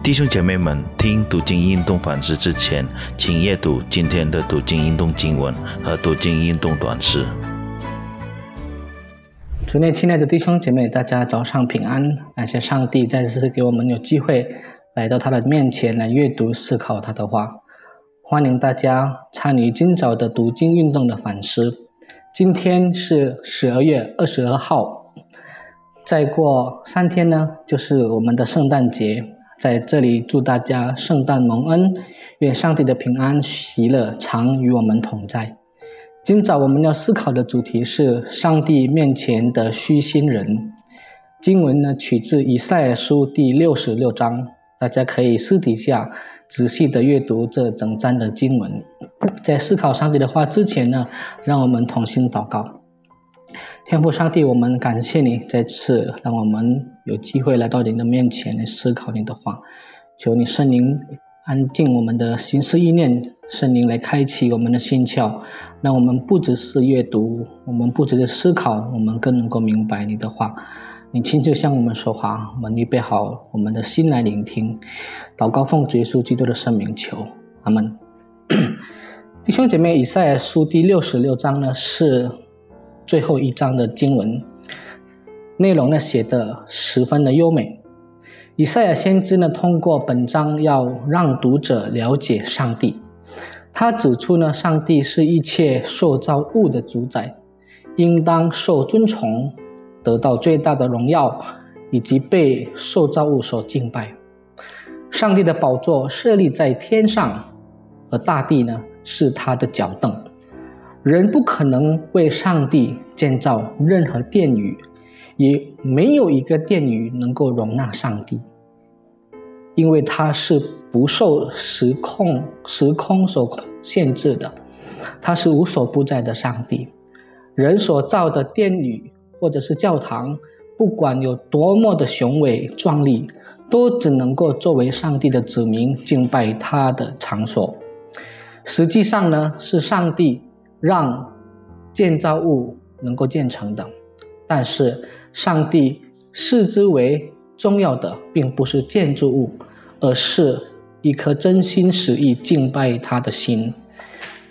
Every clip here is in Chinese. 弟兄姐妹们，听读经运动反思之前，请阅读今天的读经运动经文和读经运动短诗。主内亲爱的弟兄姐妹，大家早上平安！感谢上帝再次给我们有机会来到他的面前来阅读思考他的话。欢迎大家参与今早的读经运动的反思。今天是12月22号，再过3天呢，就是我们的圣诞节。在这里祝大家圣诞蒙恩，愿上帝的平安喜乐常与我们同在。今早我们要思考的主题是上帝面前的虚心人。经文呢取自以赛亚书第66章，大家可以私底下仔细的阅读这整章的经文。在思考上帝的话之前呢，让我们同心祷告。天父上帝，我们感谢你再次让我们有机会来到你的面前来思考你的话，求你圣灵安静我们的心思意念，圣灵来开启我们的心窍，让我们不只是阅读，我们不只是思考，我们更能够明白你的话。你亲自向我们说话，我们预备好我们的心来聆听。祷告奉主耶稣基督的圣名求，阿们。弟兄姐妹，以赛亚书第66章呢是最后一章的经文，内容呢写得十分的优美。以赛亚先知呢通过本章要让读者了解上帝。他指出呢，上帝是一切受造物的主宰，应当受尊崇，得到最大的荣耀，以及被受造物所敬拜。上帝的宝座设立在天上，而大地呢是他的脚凳。人不可能为上帝建造任何殿宇，也没有一个殿宇能够容纳上帝，因为他是不受时空所限制的，他是无所不在的上帝。人所造的殿宇或者是教堂，不管有多么的雄伟壮丽，都只能够作为上帝的子民敬拜他的场所。实际上呢，是上帝让建造物能够建成的，但是上帝视之为重要的并不是建筑物，而是一颗真心实意敬拜他的心。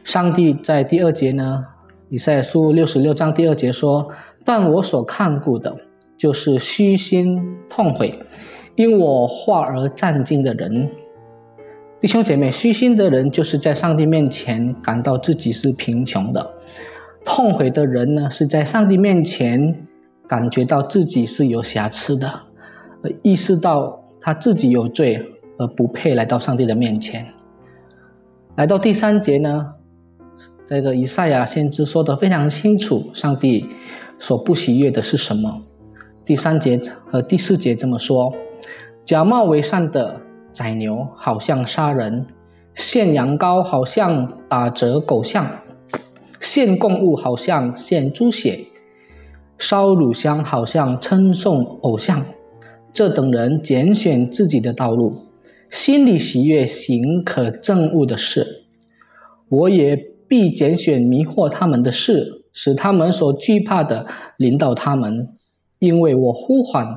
上帝在第二节呢，以赛亚书66章第二节说，但我所看顾的就是虚心痛悔，因我话而战兢的人。弟兄姐妹，虚心的人就是在上帝面前感到自己是贫穷的，痛悔的人呢，是在上帝面前感觉到自己是有瑕疵的，而意识到他自己有罪而不配来到上帝的面前。来到第3节呢，这个以赛亚先知说得非常清楚，上帝所不喜悦的是什么。第3节和第4节这么说，假冒为善的宰牛好像杀人，献羊羔好像打折狗像，献供物好像献猪血，烧乳香好像称颂偶像。这等人拣选自己的道路，心里喜悦行可憎恶的事，我也必拣选迷惑他们的事，使他们所惧怕的临到他们。因为我呼唤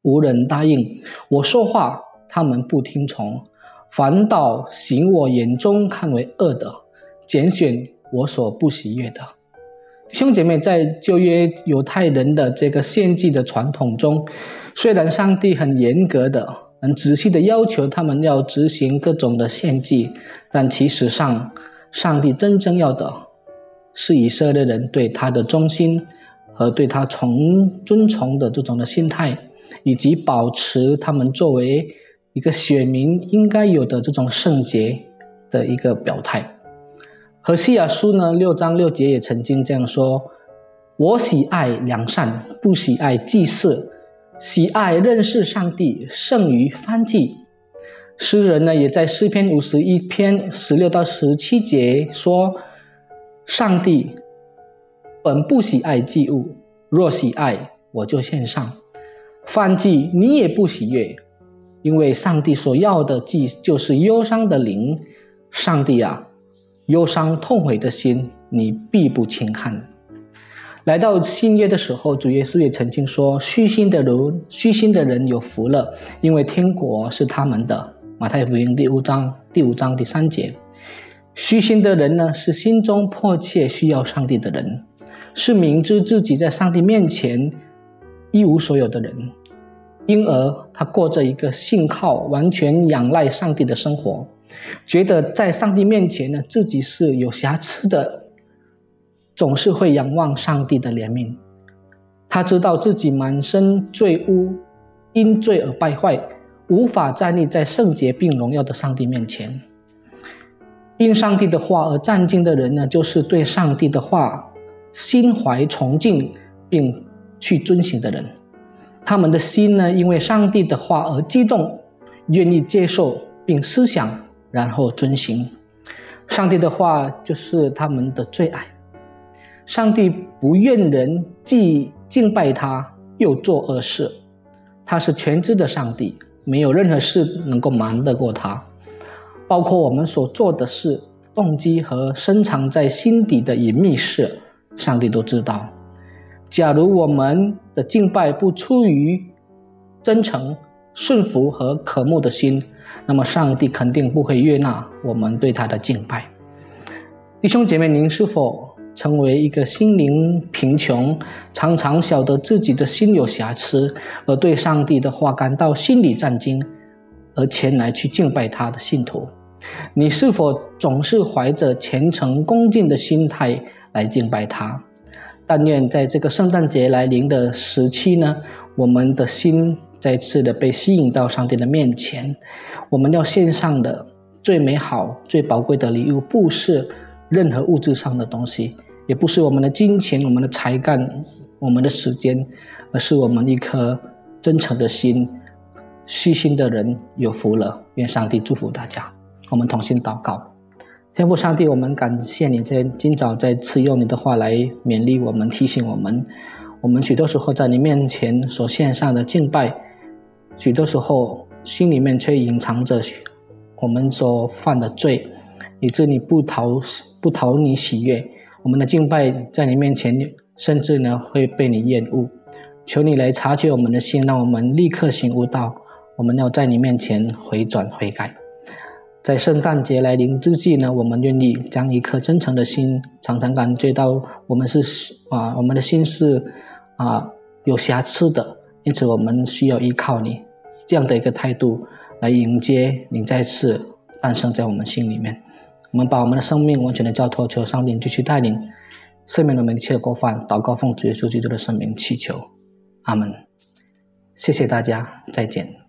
无人答应，我说话他们不听从，反倒行我眼中看为恶的，拣选我所不喜悦的。弟兄姐妹，在旧约犹太人的这个献祭的传统中，虽然上帝很严格的、很仔细的要求他们要执行各种的献祭，但其实上，上帝真正要的是以色列人对他的忠心和对他尊崇的这种的心态，以及保持他们作为一个选民应该有的这种圣洁的一个表态。何西雅书呢6章6节也曾经这样说，我喜爱良善，不喜爱祭祀，喜爱认识上帝胜于燔祭。诗人呢也在诗篇51篇16到17节说，上帝本不喜爱祭物，若喜爱我就献上，燔祭你也不喜悦，因为上帝所要的祭就是忧伤的灵。上帝啊，忧伤痛悔的心你必不轻看。来到新约的时候，主耶稣也曾经说，虚心的人有福了，因为天国是他们的。马太福音第五章第三节。虚心的人呢，是心中迫切需要上帝的人，是明知自己在上帝面前一无所有的人，因而他过着一个信靠完全仰赖上帝的生活，觉得在上帝面前呢，自己是有瑕疵的，总是会仰望上帝的怜悯。他知道自己满身罪污，因罪而败坏，无法站立在圣洁并荣耀的上帝面前。因上帝的话而战兢的人呢，就是对上帝的话心怀崇敬并去遵行的人。他们的心呢，因为上帝的话而激动，愿意接受并思想，然后遵行。上帝的话就是他们的最爱。上帝不愿人既敬拜他又做恶事，他是全知的上帝，没有任何事能够瞒得过他，包括我们所做的事、动机和深藏在心底的隐秘事，上帝都知道。假如我们的敬拜不出于真诚、顺服和渴慕的心，那么上帝肯定不会悦纳我们对他的敬拜。弟兄姐妹，您是否成为一个心灵贫穷、常常晓得自己的心有瑕疵，而对上帝的话感到心里战惊，而前来去敬拜他的信徒？你是否总是怀着虔诚恭敬的心态来敬拜他？但愿在这个圣诞节来临的时期呢，我们的心再次的被吸引到上帝的面前。我们要献上的最美好、最宝贵的礼物，不是任何物质上的东西，也不是我们的金钱、我们的才干、我们的时间，而是我们一颗真诚的心。虚心的人有福了，愿上帝祝福大家。我们同心祷告。天父上帝，我们感谢你在今早再次用你的话来勉励我们、提醒我们。我们许多时候在你面前所献上的敬拜，许多时候心里面却隐藏着我们所犯的罪，以致你不讨你喜悦。我们的敬拜在你面前甚至呢会被你厌恶。求你来察觉我们的心，让我们立刻醒悟到我们要在你面前回转悔改。在圣诞节来临之际呢，我们愿意将一颗真诚的心，常常感觉到我们的心是有瑕疵的，因此我们需要依靠你，这样的一个态度来迎接你再次诞生在我们心里面。我们把我们的生命完全的交托，求上帝继续带领，赦免我们一切的过犯。祷告奉主耶稣基督的圣名祈求，阿们。谢谢大家，再见。